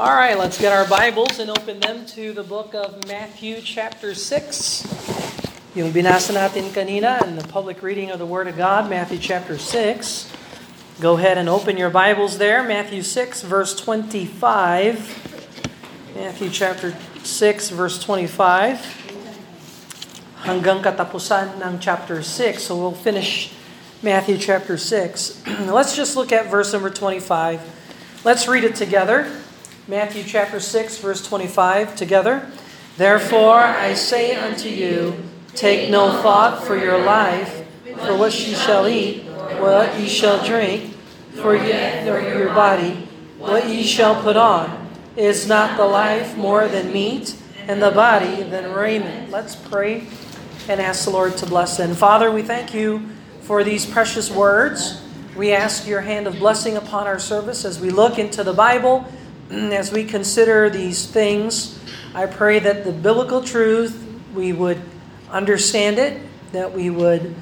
All right, let's get our Bibles and open them to the book of Matthew chapter 6. Yung binasa natin kanina in the public reading of the Word of God, Matthew chapter 6. Go ahead and open your Bibles there, Matthew 6 verse 25. Matthew chapter 6 verse 25. Hanggang katapusan ng chapter 6. So we'll finish Matthew chapter 6. Let's just look at verse number 25. Let's read it together. Matthew chapter 6, verse 25, together. Therefore I say unto you, take no thought for your life, for what ye shall eat, what ye shall drink, for your body, what ye shall put on. Is not the life more than meat, and the body than raiment? Let's pray and ask the Lord to bless them. Father, we thank you for these precious words. We ask your hand of blessing upon our service as we look into the Bible. As we consider these things, I pray that the biblical truth, we would understand it, that we would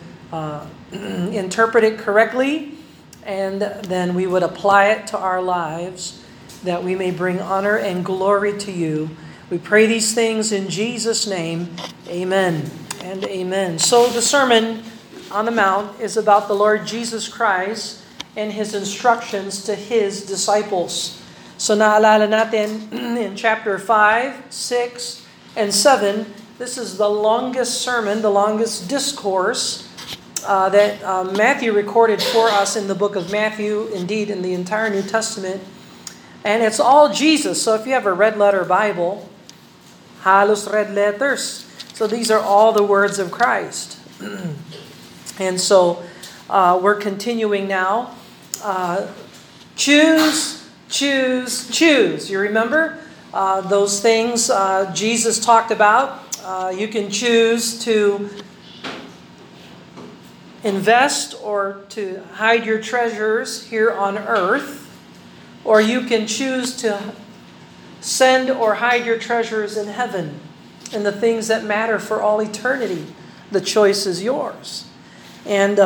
interpret it correctly, and then we would apply it to our lives, that we may bring honor and glory to you. We pray these things in Jesus' name. Amen and amen. So the Sermon on the Mount is about the Lord Jesus Christ and his instructions to his disciples. So naalala natin in chapter 5, 6, and 7, this is the longest sermon, the longest discourse that Matthew recorded for us in the book of Matthew, indeed in the entire New Testament. And it's all Jesus. So if you have a red letter Bible, halos red letters. So these are all the words of Christ. And so we're continuing now. Choose. You remember those things Jesus talked about? You can choose to invest or to hide your treasures here on earth, or you can choose to send or hide your treasures in heaven and the things that matter for all eternity. The choice is yours. And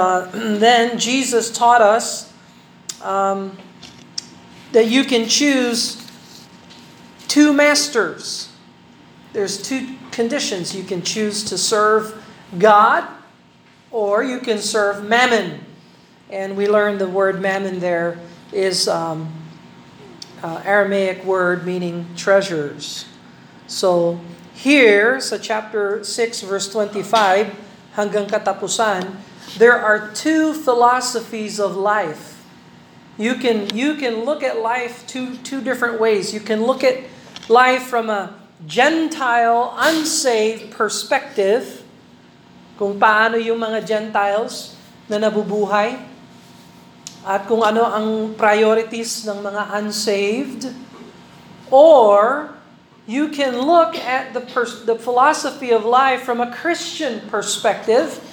then Jesus taught us that you can choose two masters. There's two conditions. You can choose to serve God, or you can serve mammon. And we learned the word mammon there is Aramaic word meaning treasures. So here, sa chapter 6, verse 25, hanggang katapusan, there are two philosophies of life. You can look at life two different ways. You can look at life from a Gentile, unsaved perspective, kung paano yung mga Gentiles na nabubuhay, at kung ano ang priorities ng mga unsaved. Or you can look at the philosophy of life from a Christian perspective,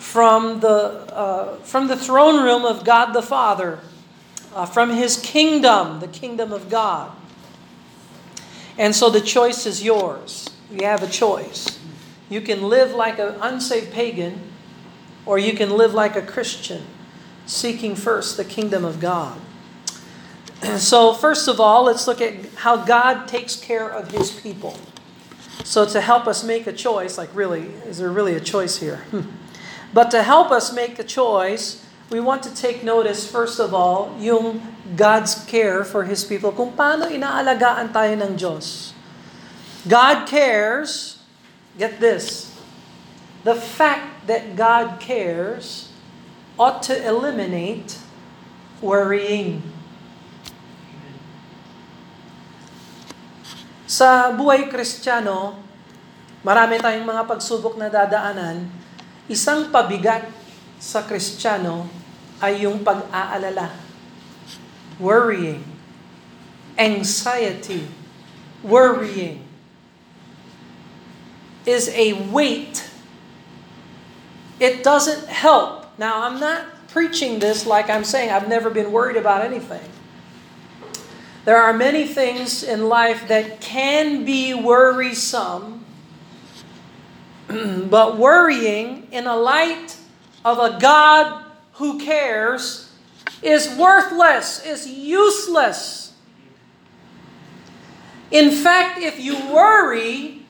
from the throne room of God the Father. From His kingdom, the kingdom of God. And so the choice is yours. You have a choice. You can live like an unsaved pagan, or you can live like a Christian, seeking first the kingdom of God. So first of all, let's look at how God takes care of His people. So to help us make a choice, like really, is there really a choice here? But to help us make a choice, we want to take notice, first of all, yung God's care for His people. Kung paano inaalagaan tayo ng Diyos. God cares, get this, the fact that God cares ought to eliminate worrying. Sa buhay Kristiyano, marami tayong mga pagsubok na dadaanan. Isang pabigat sa Kristiyano ay yung pag-aalala, worrying, anxiety. Worrying is a weight. It doesn't help. Now, I'm not preaching this like I'm saying I've never been worried about anything. There are many things in life that can be worrisome, but worrying in a light of a God who cares is worthless, is useless. In fact, if you worry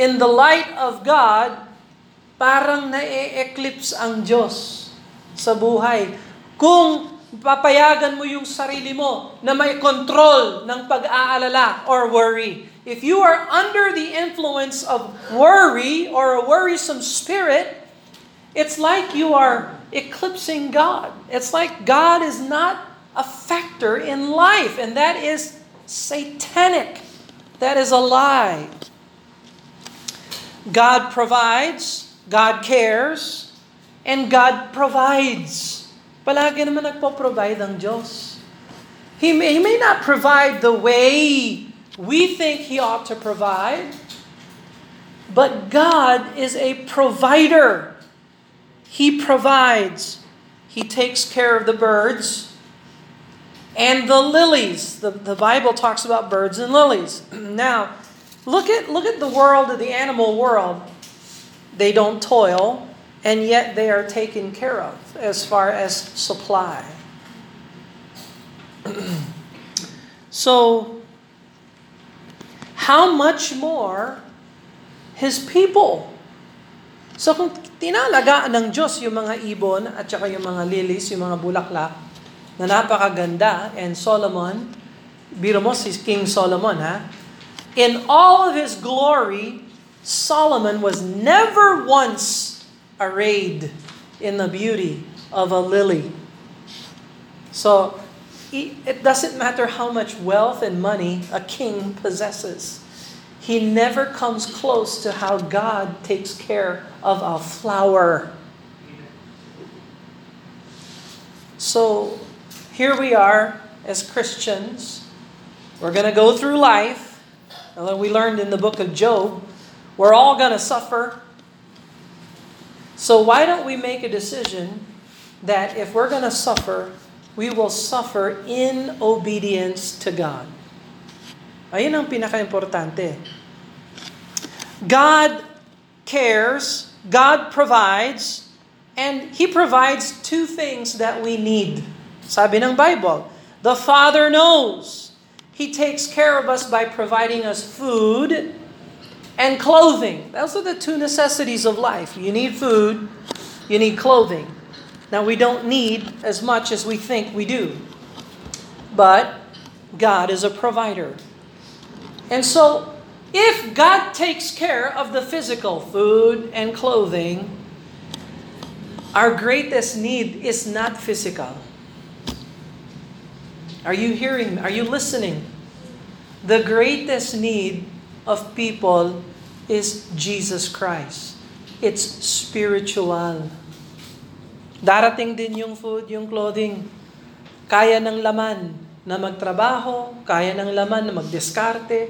in the light of God, parang na-eclipse ang Diyos sa buhay. Kung papayagan mo yung sarili mo na may control ng pag-aalala or worry. If you are under the influence of worry or a worrisome spirit, it's like you are eclipsing God. It's like God is not a factor in life, and that is satanic. That is a lie. God provides, God cares, and God provides. Palagi naman nagpo-provide ang Diyos. He may not provide the way we think He ought to provide, but God is a provider. He provides. He takes care of the birds and the lilies. The Bible talks about birds and lilies. Now, look at the world of the animal world. They don't toil. And yet they are taken care of as far as supply. So, how much more His people? So kung tinalagaan ng Diyos yung mga ibon at saka yung mga lilies, yung mga bulaklak na napakaganda, and Solomon, biro mo si King Solomon, ha? In all of his glory, Solomon was never once arrayed in the beauty of a lily. So, it doesn't matter how much wealth and money a king possesses. He never comes close to how God takes care of a flower. So, here we are as Christians. We're going to go through life. Although we learned in the book of Job, we're all going to suffer. So why don't we make a decision that if we're going to suffer, we will suffer in obedience to God. Ayun ang pinaka-importante. God cares, God provides, and He provides two things that we need. Sabi ng Bible, the Father knows. He takes care of us by providing us food and clothing. Those are the two necessities of life. You need food, you need clothing. Now, we don't need as much as we think we do. But God is a provider. And so, if God takes care of the physical, food and clothing, our greatest need is not physical. Are you hearing? Are you listening? The greatest need of people is Jesus Christ. It's spiritual. Darating din yung food, yung clothing. Kaya ng laman na magtrabaho, kaya ng laman na magdiskarte,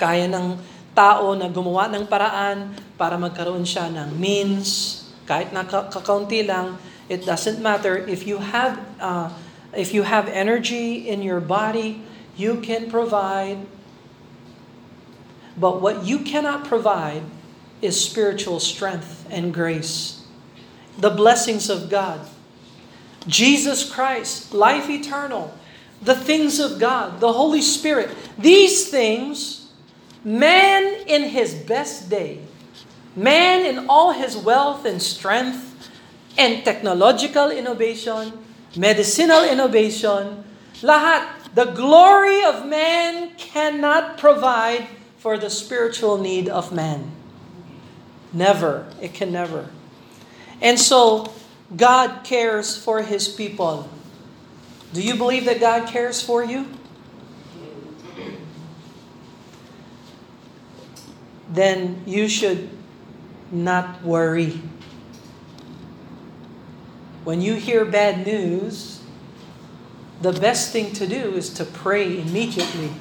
kaya ng tao na gumawa ng paraan para magkaroon siya ng means, kahit na kakaunti lang. It doesn't matter. If you have energy in your body, you can provide. But what you cannot provide is spiritual strength and grace. The blessings of God. Jesus Christ, life eternal, the things of God, the Holy Spirit. These things, man in his best day, man in all his wealth and strength and technological innovation, medicinal innovation, lahat, the glory of man cannot provide for the spiritual need of man. Never. It can never. And so, God cares for His people. Do you believe that God cares for you? Then you should not worry. When you hear bad news, the best thing to do is to pray immediately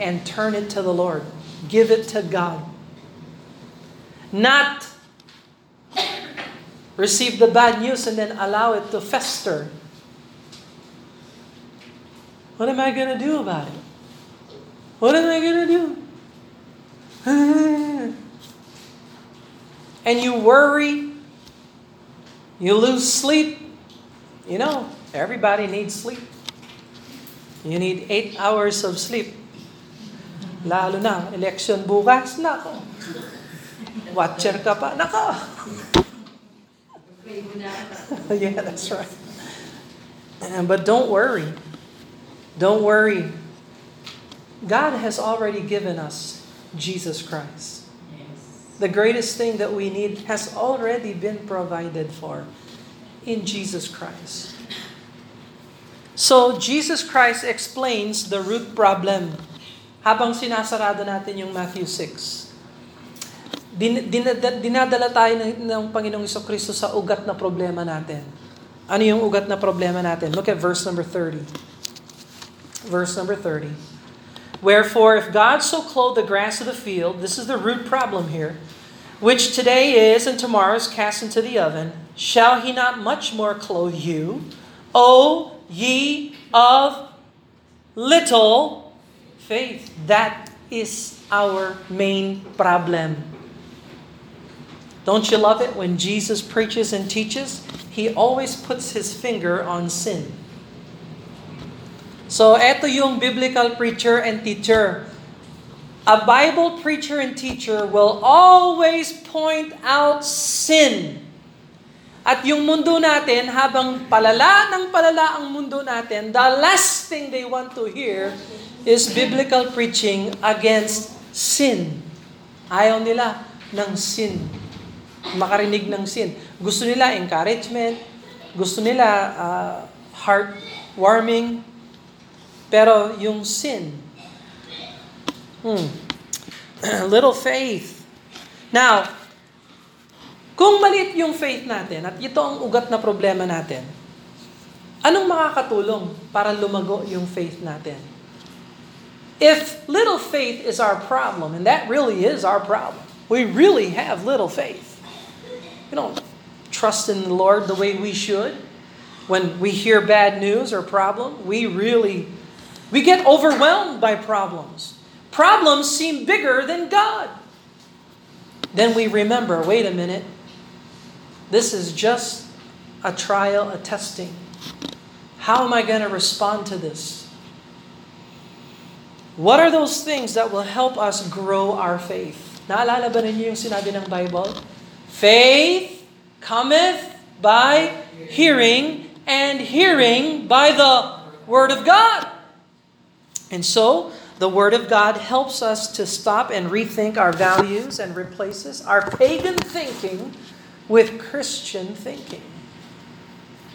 and turn it to the Lord. Give it to God. Not receive the bad news and then allow it to fester. What am I going to do about it? What am I going to do? And you worry. You lose sleep. You know, everybody needs sleep. You need 8 hours of sleep. Lalo na, election bukas, nako. Watcher ka pa, nako. Yeah, that's right. But don't worry. Don't worry. God has already given us Jesus Christ. The greatest thing that we need has already been provided for in Jesus Christ. So, Jesus Christ explains the root problem. Habang sinasarado natin yung Matthew 6. Dinadala tayo ng Panginoong Jesucristo sa ugat na problema natin. Ano yung ugat na problema natin? Look at verse number 30. Verse number 30. Wherefore, if God so clothe the grass of the field, this is the root problem here, which today is and tomorrow is cast into the oven, shall he not much more clothe you, O ye of little faith? That is our main problem. Don't you love it when Jesus preaches and teaches? He always puts his finger on sin. So, eto yung biblical preacher and teacher. A Bible preacher and teacher will always point out sin. At yung mundo natin, habang palala ng palala ang mundo natin, the last thing they want to hear is biblical preaching against sin. Ayaw nila ng sin. Makarinig ng sin. Gusto nila encouragement. Gusto nila heartwarming. Pero yung sin. Little faith. Now, kung maliit yung faith natin, at ito ang ugat na problema natin, anong makakatulong para lumago yung faith natin? If little faith is our problem, and that really is our problem, we really have little faith. We don't trust in the Lord the way we should. When we hear bad news or problem, we get overwhelmed by problems. Problems seem bigger than God. Then we remember, wait a minute, this is just a trial, a testing. How am I going to respond to this? What are those things that will help us grow our faith? Naalala ba ninyo yung sinabi ng Bible? Faith cometh by hearing, and hearing by the Word of God. And so, the Word of God helps us to stop and rethink our values and replaces our pagan thinking with Christian thinking.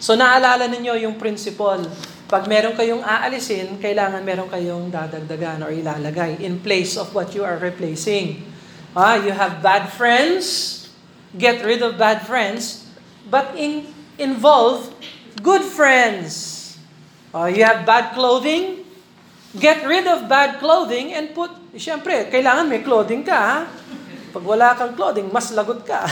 So naalala ninyo yung principle, pag meron kayong aalisin, kailangan meron kayong dadagdagan or ilalagay in place of what you are replacing. You have bad friends, get rid of bad friends, but involve good friends. You have bad clothing, get rid of bad clothing and put, siyempre, kailangan may clothing ka. Ha? Pag wala kang clothing, mas lagot ka.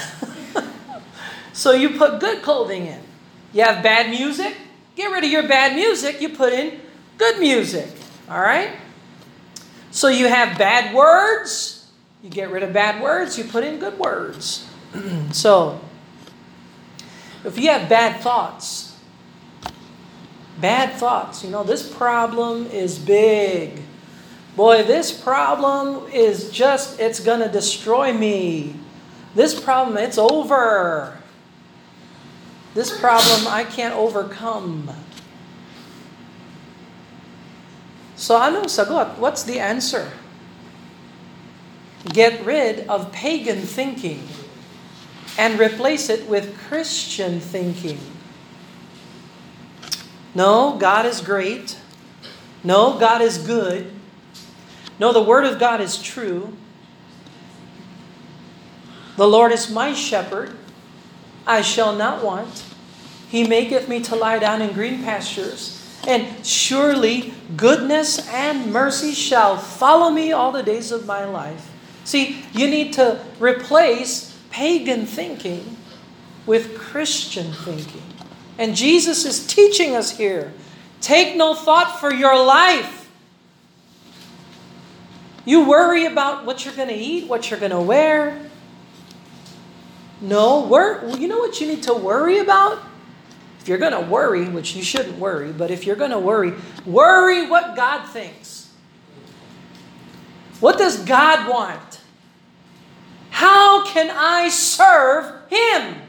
So you put good clothing in. You have bad music. Get rid of your bad music. You put in good music. All right? So you have bad words. You get rid of bad words. You put in good words. So, if you have bad thoughts, this problem is big. Boy, this problem is just, it's going to destroy me. This problem, it's over. This problem I can't overcome. So anong sagot? What's the answer? Get rid of pagan thinking and replace it with Christian thinking. No, God is great. No, God is good. No, the Word of God is true. The Lord is my shepherd. I shall not want. He maketh me to lie down in green pastures. And surely goodness and mercy shall follow me all the days of my life. See, you need to replace pagan thinking with Christian thinking. And Jesus is teaching us here. Take no thought for your life. You worry about what you're going to eat, what you're going to wear. No, you know what you need to worry about? If you're going to worry, which you shouldn't worry, but if you're going to worry what God thinks. What does God want? How can I serve Him?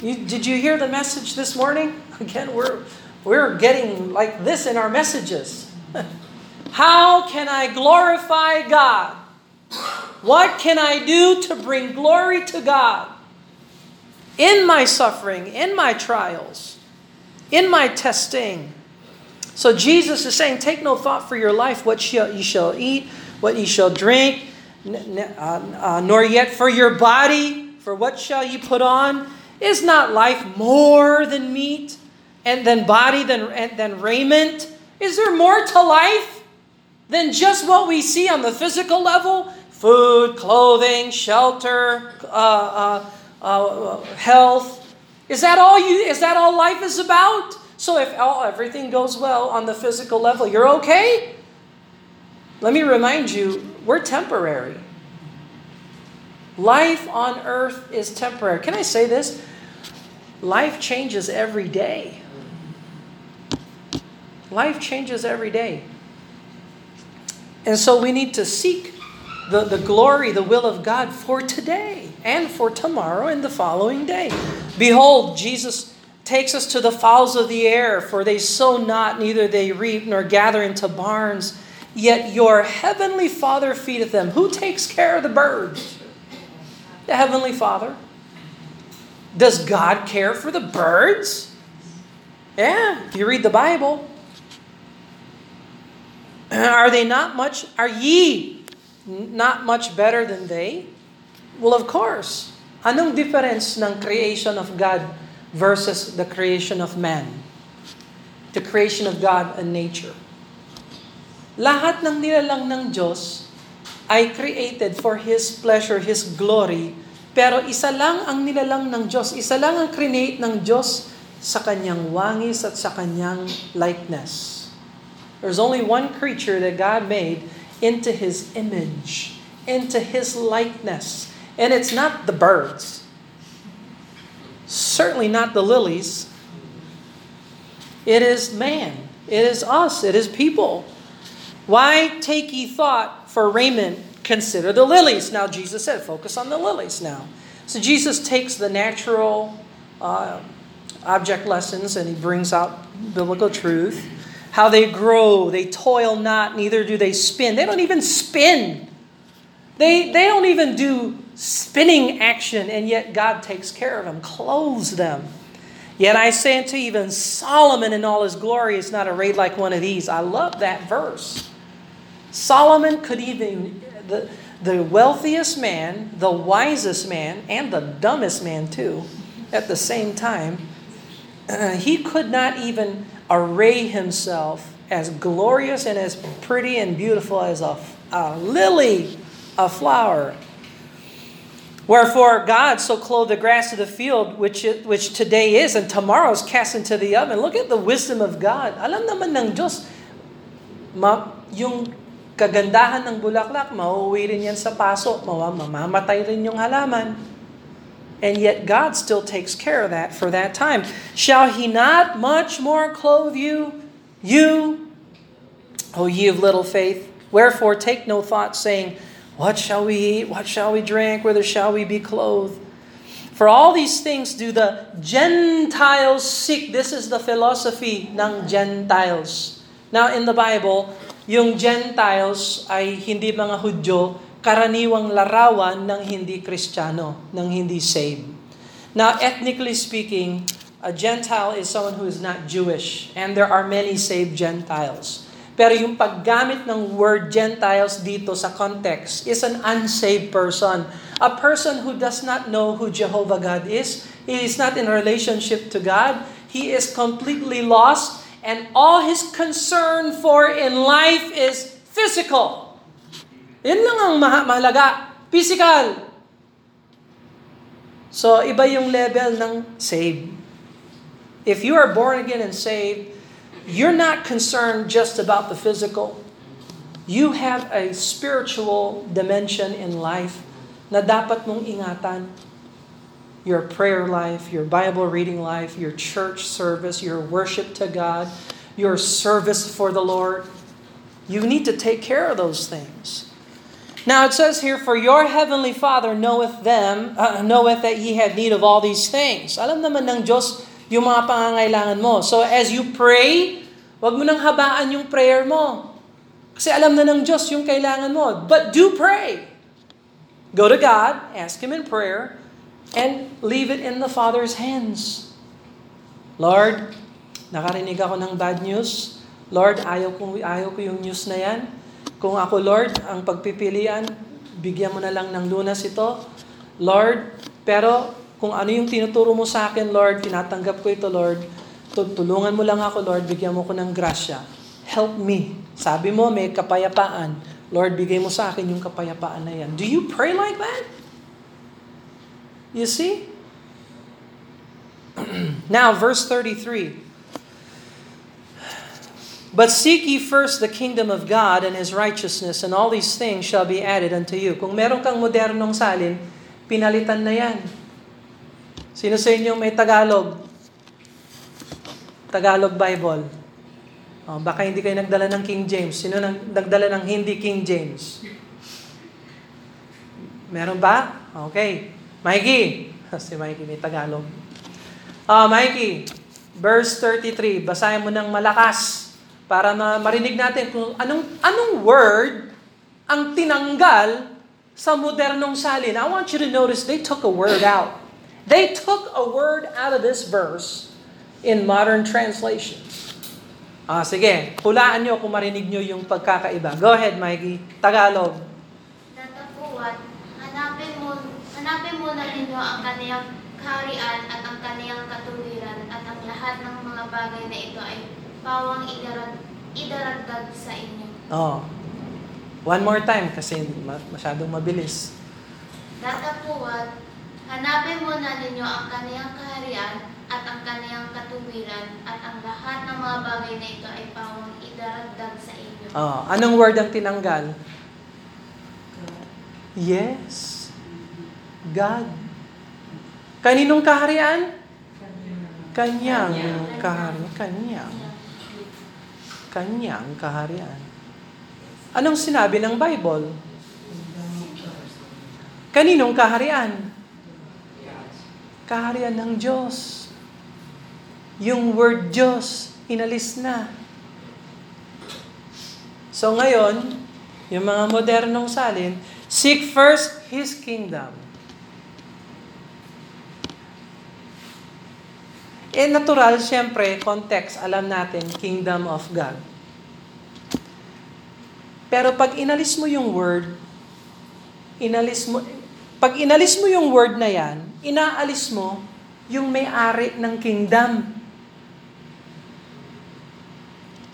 Did you hear the message this morning? Again, we're getting like this in our messages. How can I glorify God? What can I do to bring glory to God? In my suffering, in my trials, in my testing. So Jesus is saying, take no thought for your life, what you shall eat, what you shall drink, nor yet for your body, for what shall you put on? Is not life more than meat, and then body than raiment? Is there more to life than just what we see on the physical level? Food, clothing, shelter, health. Is that all life is about? So if everything goes well on the physical level, you're okay? Let me remind you, we're temporary. Life on earth is temporary. Can I say this? Life changes every day. Life changes every day. And so we need to seek the glory, the will of God for today and for tomorrow and the following day. Behold, Jesus takes us to the fowls of the air, for they sow not, neither they reap, nor gather into barns. Yet your heavenly Father feedeth them. Who takes care of the birds? The heavenly Father. Does God care for the birds? Yeah, if you read the Bible. Are ye not much better than they? Well, of course. Anong difference ng creation of God versus the creation of man, the creation of God and nature? Lahat ng nilalang ng Diyos ay created for His pleasure, His glory, pero isa lang ang nilalang ng Diyos, isa lang ang create ng Diyos sa Kanyang wangis at sa Kanyang likeness. There's only one creature that God made into His image, into His likeness, and it's not the birds. Certainly not the lilies. It is man. It is us. It is people. Why take ye thought for raiment? Consider the lilies. Now Jesus said, focus on the lilies now. So Jesus takes the natural object lessons and he brings out biblical truth. How they grow, they toil not, neither do they spin. They don't even spin. They don't even do spinning action, and yet God takes care of them, clothes them. Yet I say unto you, even Solomon in all his glory is not arrayed like one of these. I love that verse. Solomon could even, the wealthiest man, the wisest man, and the dumbest man too, at the same time, he could not even array himself as glorious and as pretty and beautiful as a lily, a flower. Wherefore God so clothed the grass of the field, which today is, and tomorrow is cast into the oven. Look at the wisdom of God. Alam naman ng Diyos, yung kagandahan ng bulaklak, mauwi rin yan sa paso, mamamatay rin yung halaman. And yet God still takes care of that for that time. Shall He not much more clothe you, O ye of little faith? Wherefore take no thought, saying, what shall we eat? What shall we drink? Whither shall we be clothed? For all these things do the Gentiles seek. This is the philosophy ng Gentiles. Now in the Bible, yung Gentiles ay hindi mga Hudyo, karaniwang larawan ng hindi Kristiyano, ng hindi saved. Now ethnically speaking, a Gentile is someone who is not Jewish, and there are many saved Gentiles. Pero yung paggamit ng word Gentiles dito sa context is an unsaved person. A person who does not know who Jehovah God is. He is not in relationship to God. He is completely lost. And all his concern for in life is physical. Yan lang ang mahalaga. Physical. So, iba yung level ng saved. If you are born again and saved, you're not concerned just about the physical. You have a spiritual dimension in life na dapat mong ingatan. Your prayer life, your Bible reading life, your church service, your worship to God, your service for the Lord. You need to take care of those things. Now it says here, for your heavenly Father knoweth that ye have need of all these things. Alam naman ng Diyos yung mga pangangailangan mo. So as you pray, wag mo nang habaan yung prayer mo. Kasi alam na ng Diyos yung kailangan mo. But do pray. Go to God, ask Him in prayer, and leave it in the Father's hands. Lord, nakarinig ako ng bad news. Lord, ayaw ko yung news na yan. Kung ako, Lord, ang pagpipilian, bigyan mo na lang ng lunas ito. Lord, pero kung ano yung tinuturo mo sa akin, Lord, tinatanggap ko ito, Lord. Tulungan mo lang ako, Lord, bigyan mo ko ng grasya. Help me. Sabi mo, may kapayapaan. Lord, bigay mo sa akin yung kapayapaan na yan. Do you pray like that? You see? Now, verse 33. But seek ye first the kingdom of God and His righteousness, and all these things shall be added unto you. Kung meron kang modernong salin, pinalitan na yan. Sino sa inyo may Tagalog? Tagalog Bible. Oh, baka hindi kayo nagdala ng King James. Sino nagdala ng hindi King James? Meron ba? Okay. Mikey. Si Mikey may Tagalog. Mikey, verse 33. Basahin mo ng malakas. Para marinig natin kung anong word ang tinanggal sa modernong salin. I want you to notice they took a word out. They took a word out of this verse in modern translations. Sige, hulaan nyo kung marinig nyo yung pagkakaiba. Go ahead, Mikey. Tagalog. Tatapuan, hanapin mo na ninyo ang kaniyang kaharian at ang kaniyang katuwiran at ang lahat ng mga bagay na ito ay pawang idaragdag sa inyo. Oh. One more time kasi masyadong mabilis. Datapuwat, hanapin mo na ninyo ang kaniyang kaharian at ang kaniyang katuwiran at ang lahat ng mga bagay na ito ay pawang idaragdag sa inyo. Oh. Anong word ang tinanggal? God. Yes. God. Kaninong kaharian? Kanyang kaharian. Kanyang kaharian. Anong sinabi ng Bible? Kaninong kaharian? Kaharian ng Diyos. Yung word Diyos, inalis na. So ngayon, yung mga modernong salin, seek first His kingdom. Natural, syempre, context, alam natin, kingdom of God. Pero pag inalis mo yung word, pag inalis mo yung word na yan, inaalis mo yung may-ari ng kingdom.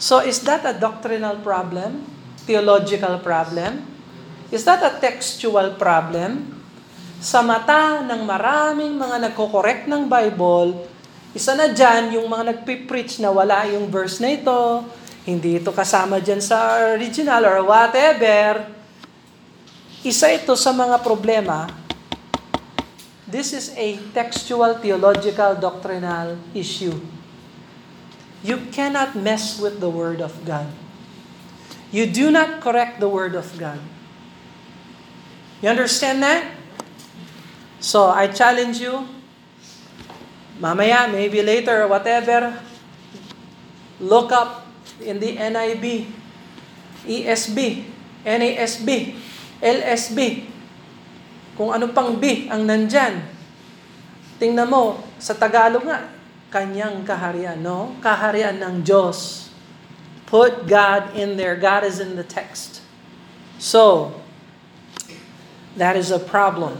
So, is that a doctrinal problem? Theological problem? Is that a textual problem? Sa mata ng maraming mga nagko-correct ng Bible, isa na dyan yung mga nagpipreach na wala yung verse na ito, hindi ito kasama dyan sa original or whatever. Isa ito sa mga problema. This is a textual, theological, doctrinal issue. You cannot mess with the Word of God. You do not correct the Word of God. You understand that? So, I challenge you, mamaya, maybe later, whatever, look up in the NIB, ESB, NASB, LSB, kung ano pang B ang nandyan. Tingnan mo, sa Tagalog nga, kanyang kaharian, no? Kaharian ng Diyos. Put God in there. God is in the text. So, that is a problem.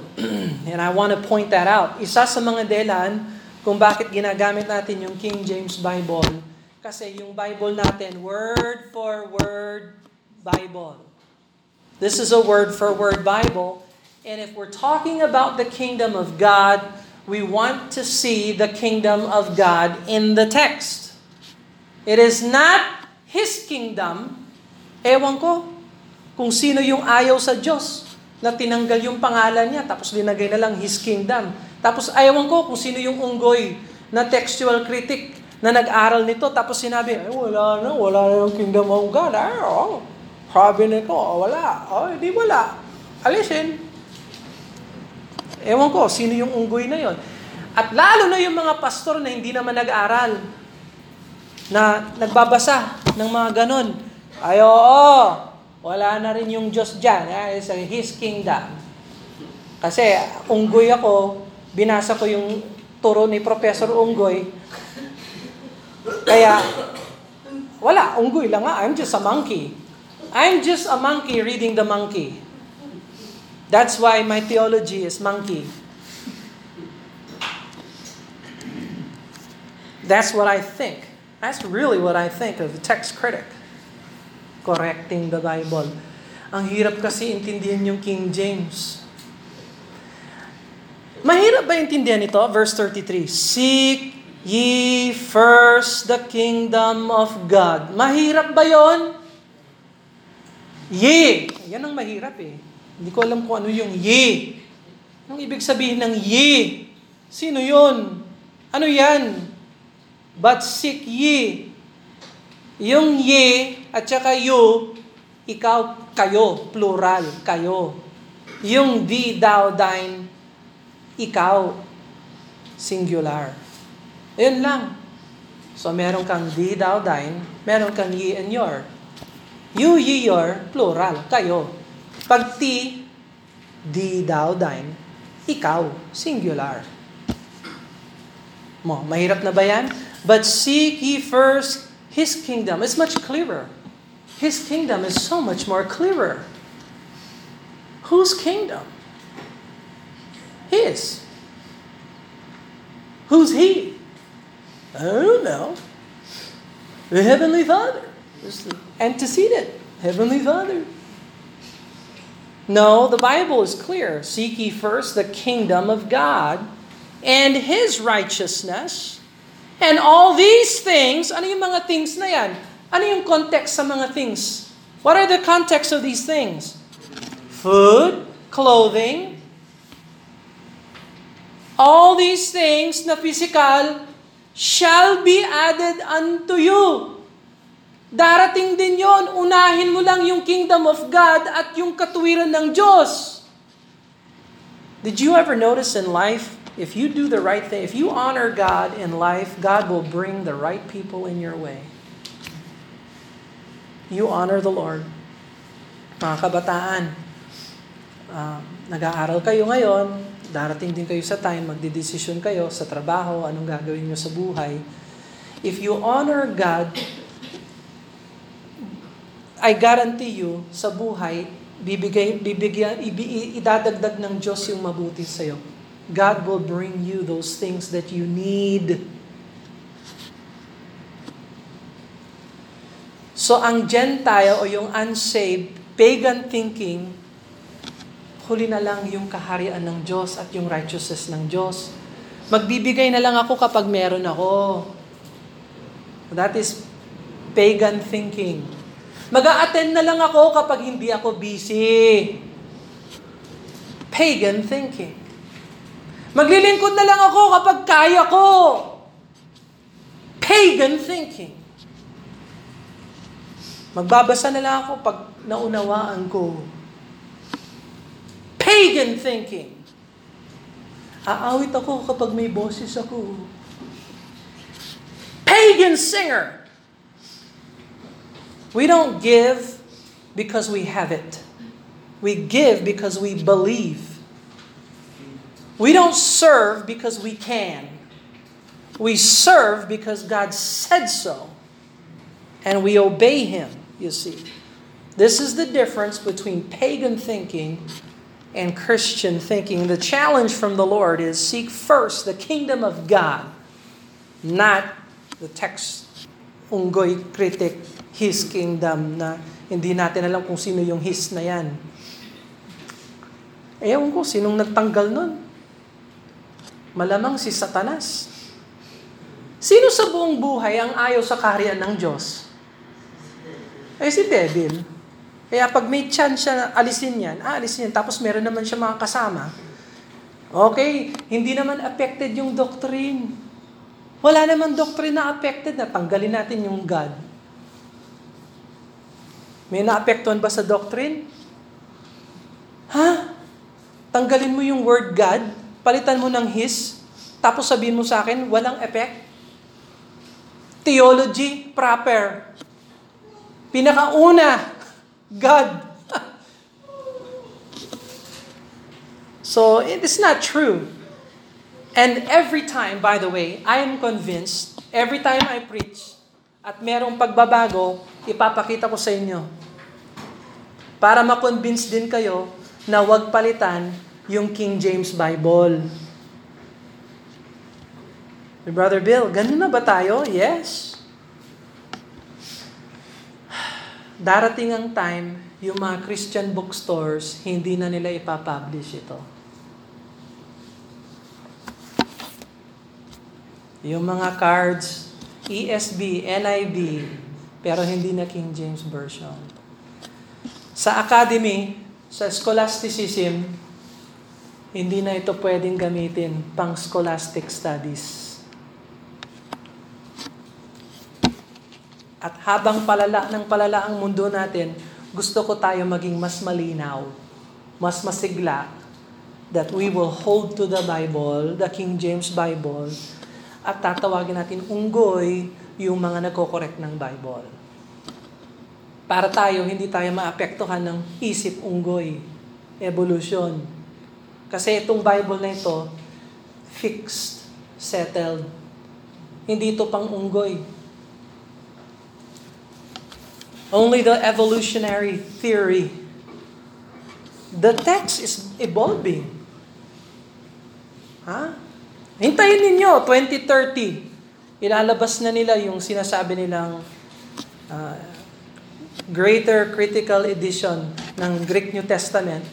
And I want to point that out. Isa sa mga dahilan kung bakit ginagamit natin yung King James Bible. Kasi yung Bible natin, word for word Bible. This is a word for word Bible. And if we're talking about the kingdom of God, we want to see the kingdom of God in the text. It is not His kingdom. Ewan ko kung sino yung ayaw sa Diyos na tinanggal yung pangalan niya, tapos linagay na lang His kingdom. Tapos ayawan ko kung sino yung unggoy na textual critic na nag-aral nito, tapos sinabi, wala na yung kingdom of God. provenance ko, wala. O, hindi wala. Alisin. Ewan ko, sino yung unggoy na yon. At lalo na yung mga pastor na hindi naman nag-aral, na nagbabasa ng mga ganon. Ay, oo, wala na rin yung Diyos dyan. It's His kingdom. Kasi, unggoy ako, binasa ko yung turo ni Professor Unggoy. Kaya, wala, unggoy lang nga. I'm just a monkey. I'm just a monkey reading the monkey. That's why my theology is monkey. That's what I think. That's really what I think of the text critic. Correcting the Bible. Ang hirap kasi intindihan yung King James. Mahirap ba intindihan ito? Verse 33. Seek ye first the kingdom of God. Mahirap ba yon? Ye. Yan ang mahirap eh. Hindi ko alam kung ano yung ye. Anong ibig sabihin ng ye? Sino yun? Ano yan? But seek ye. Yung ye at saka you, ikaw, kayo, plural, kayo. Yung thee, thou, thine, ikaw, singular. Ayun lang. So meron kang thee, thou, thine, meron kang ye and your. You, ye, your, plural, kayo. Pag ti, thee, thou, thine, ikaw, singular. Mahirap na ba yan? But seek ye first His kingdom. It's much clearer. His kingdom is so much more clearer. Whose kingdom? His. Who's He? I don't know. The Heavenly Father. It's the antecedent. Heavenly Father. No, the Bible is clear. Seek ye first the kingdom of God and His righteousness. And all these things, ano yung mga things na yan? Ano yung context sa mga things? What are the context of these things? Food, clothing, all these things na physical shall be added unto you. Darating din yon. Unahin mo lang yung kingdom of God at yung katuwiran ng Diyos. Did you ever notice in life, if you do the right thing, if you honor God in life, God will bring the right people in your way. You honor the Lord. Mga kabataan, nag-aaral kayo ngayon, darating din kayo sa time, magdidesisyon kayo sa trabaho, anong gagawin nyo sa buhay. If you honor God, I guarantee you, sa buhay, idadagdag ng Diyos yung mabuti sa'yo. God will bring you those things that you need. So ang Gentile o yung unsaved, pagan thinking, huli na lang yung kaharian ng Diyos at yung righteousness ng Diyos. Magbibigay na lang ako kapag meron ako. That is pagan thinking. Mag-a-attend na lang ako kapag hindi ako busy. Pagan thinking. Maglilingkod na lang ako kapag kaya ko. Pagan thinking. Magbabasa na lang ako pag naunawaan ko. Pagan thinking. Aawit ako kapag may boses ako. Pagan singer. We don't give because we have it. We give because we believe. We don't serve because we can. We serve because God said so. And we obey Him, you see. This is the difference between pagan thinking and Christian thinking. The challenge from the Lord is seek first the kingdom of God, not the text unggoy critic, His kingdom na hindi natin alam kung sino yung His na yan. Ewan ko, sinong nagtanggal nun? Malamang si Satanas. Sino sa buong buhay ang ayaw sa kaharian ng Diyos? Ay si Devil. Kaya pag may chance siya na alisin yan. Tapos meron naman siya mga kasama. Okay, hindi naman affected yung doctrine. Wala naman doctrine na affected na tanggalin natin yung God. May naapektuhan ba sa doctrine? Ha? Tanggalin mo yung word God, palitan mo ng His, tapos sabihin mo sa akin, walang effect? Theology proper. Pinakauna, God. So, it is not true. And every time, by the way, I am convinced, every time I preach, at merong pagbabago, ipapakita ko sa inyo. Para ma-convince din kayo na huwag palitan yung King James Bible. Brother Bill, ganun na ba tayo? Yes. Darating ang time, yung mga Christian bookstores, hindi na nila ipapublish ito. Yung mga cards, ESB, NIV, pero hindi na King James Version. Sa academy, sa scholasticism, hindi na ito pwedeng gamitin pang scholastic studies. At habang palala ang mundo natin, gusto ko tayo maging mas malinaw, mas masigla, that we will hold to the Bible, the King James Bible, at tatawagin natin unggoy yung mga nagko-correct ng Bible. Para tayo, hindi tayo maapektuhan ng isip unggoy, evolution. Kasi itong Bible na ito, fixed, settled. Hindi ito pang unggoy. Only the evolutionary theory. The text is evolving. Huh? Hintayin ninyo, 2030, ilalabas na nila yung sinasabi nilang greater critical edition ng Greek New Testament.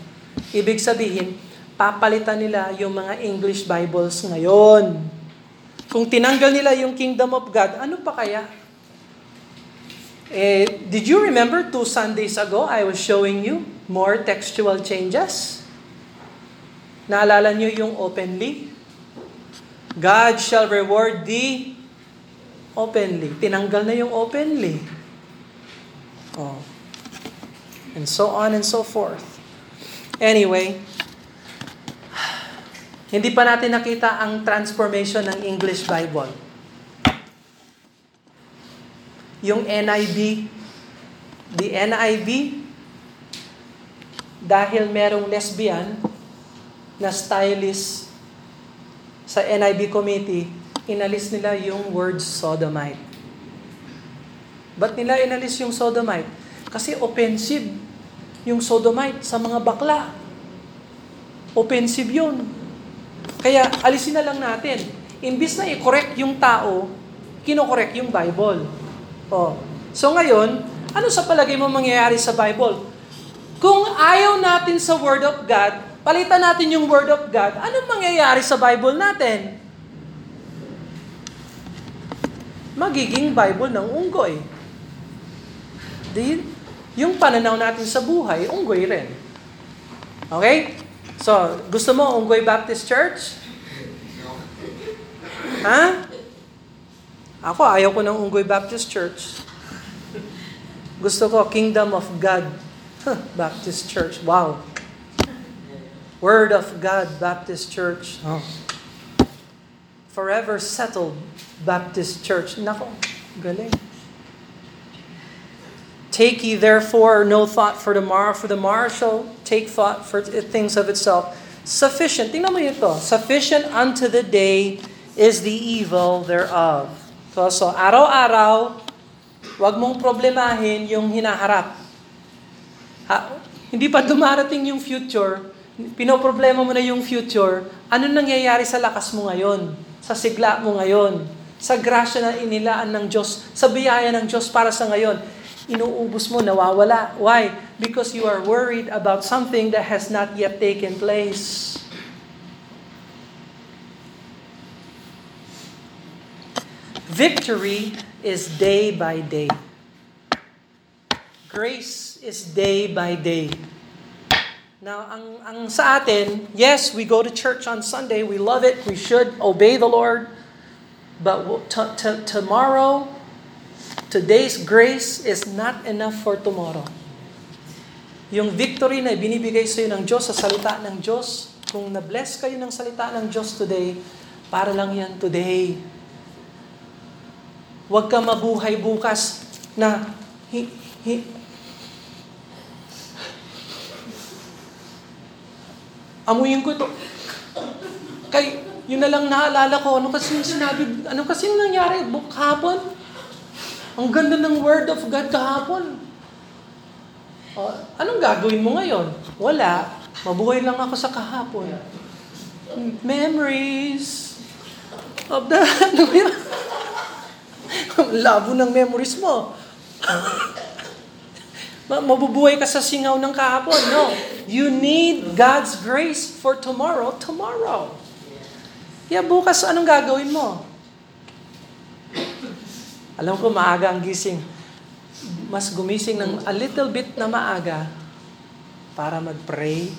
Ibig sabihin, papalitan nila yung mga English Bibles ngayon. Kung tinanggal nila yung Kingdom of God, ano pa kaya? Did you remember 2 Sundays ago, I was showing you more textual changes? Naalala nyo yung openly? God shall reward thee openly. Tinanggal na yung openly. Oh. And so on and so forth. Anyway, hindi pa natin nakita ang transformation ng English Bible. Yung NIB, the NIV, dahil merong lesbian na stylist sa NIB committee, inalis nila yung word sodomite. Ba't nila inalis yung sodomite? Kasi offensive yung sodomite sa mga bakla. Offensive yun. Kaya alisin na lang natin. Imbis na i-correct yung tao, kino-correct yung Bible. Oh. So ngayon, ano sa palagay mo mangyayari sa Bible? Kung ayaw natin sa Word of God, palitan natin yung Word of God, anong mangyayari sa Bible natin? Magiging Bible ng unggoy. Yung pananaw natin sa buhay, unggoy rin. Okay? So, gusto mo unggoy Baptist Church? Ha? Ako, ayaw ko ng unggoy Baptist Church. Gusto ko Kingdom of God Baptist Church. Wow. Word of God Baptist Church. Oh. Forever Settled Baptist Church. Nako, galing. Take ye therefore no thought for tomorrow, for tomorrow shall take thought for things of itself. Sufficient, tingnan mo ito. Sufficient unto the day is the evil thereof. So araw-araw, wag mong problemahin yung hinaharap. Ha, hindi pa dumarating yung future, pinoproblema mo na yung future, ano nangyayari sa lakas mo ngayon, sa sigla mo ngayon, sa grasya na inilaan ng Diyos, sa biyaya ng Diyos para sa ngayon. Inuubos mo, nawawala. Why? Because you are worried about something that has not yet taken place. Victory is day by day. Grace is day by day. Now, ang sa atin, yes, we go to church on Sunday. We love it. We should obey the Lord. But tomorrow, today's grace is not enough for tomorrow. Yung victory na binibigay sa iyo ng Diyos sa salita ng Diyos, kung na-bless kayo ng salita ng Diyos today, para lang yan today. Huwag ka mabuhay bukas na amuyin ko ito. Kay, yun na lang naalala ko. Ano kasi yung sinabi? Ano kasi yung nangyari? Kahapon? Ang ganda ng word of God kahapon. Anong gagawin mo ngayon? Wala. Mabuhay lang ako sa kahapon. Memories of the... Labo ng memories mo. Mabubuhay ka sa singaw ng kahapon. No. You need God's grace for tomorrow. Tomorrow. Yeah, bukas anong gagawin mo? Alam ko maaga ang gising. Mas gumising ng a little bit na maaga para mag-pray,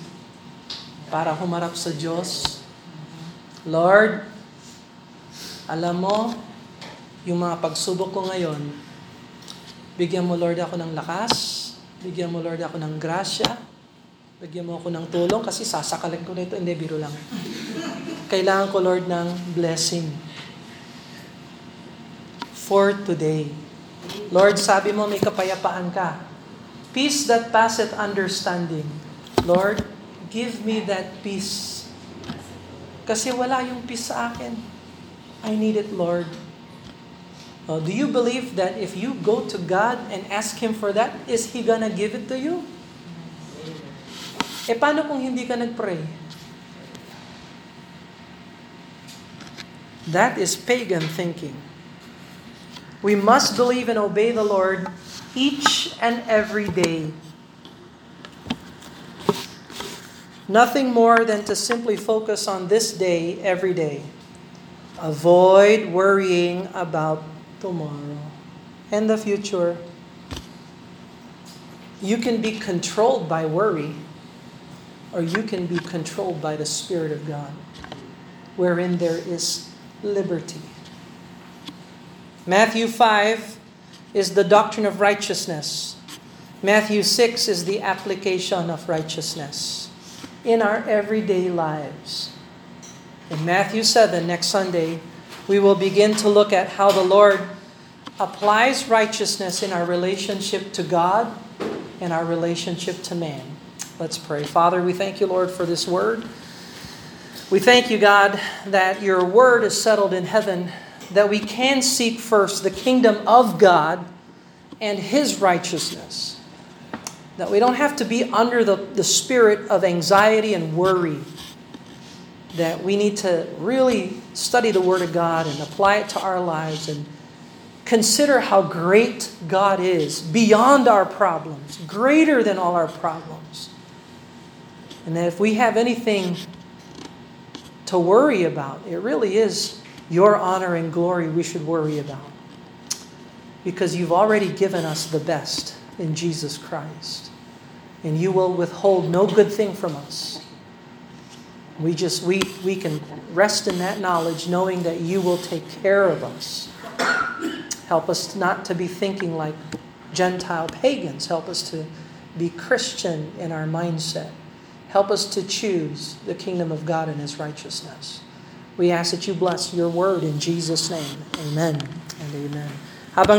para humarap sa Diyos. Lord, alam mo, yung mga pagsubok ko ngayon, bigyan mo, Lord, ako ng lakas, bigyan mo, Lord, ako ng grasya, bigyan mo ako ng tulong, kasi sasakalin ko na ito, hindi, biro lang. Kailangan ko, Lord, ng blessing for today. Lord, sabi mo may kapayapaan ka. Peace that passeth understanding. Lord, give me that peace. Kasi wala yung peace sa akin. I need it, Lord. Do you believe that if you go to God and ask Him for that, is He gonna give it to you? E paano kung hindi ka nag-pray? That is pagan thinking. We must believe and obey the Lord each and every day. Nothing more than to simply focus on this day every day. Avoid worrying about tomorrow and the future. You can be controlled by worry, or you can be controlled by the Spirit of God, wherein there is liberty. Matthew 5 is the doctrine of righteousness. Matthew 6 is the application of righteousness in our everyday lives. In Matthew 7, next Sunday, we will begin to look at how the Lord applies righteousness in our relationship to God and our relationship to man. Let's pray. Father, we thank you, Lord, for this word. We thank you, God, that your word is settled in heaven, that we can seek first the kingdom of God and His righteousness. That we don't have to be under the spirit of anxiety and worry. That we need to really study the Word of God and apply it to our lives and consider how great God is beyond our problems, greater than all our problems. And that if we have anything to worry about, it really is your honor and glory we should worry about, because you've already given us the best in Jesus Christ, and you will withhold no good thing from us. We can rest in that knowledge, knowing that you will take care of us. Help us not to be thinking like Gentile pagans. Help us to be Christian in our mindset. Help us to choose the kingdom of God and His righteousness. We ask that you bless your word in Jesus' name. Amen and amen.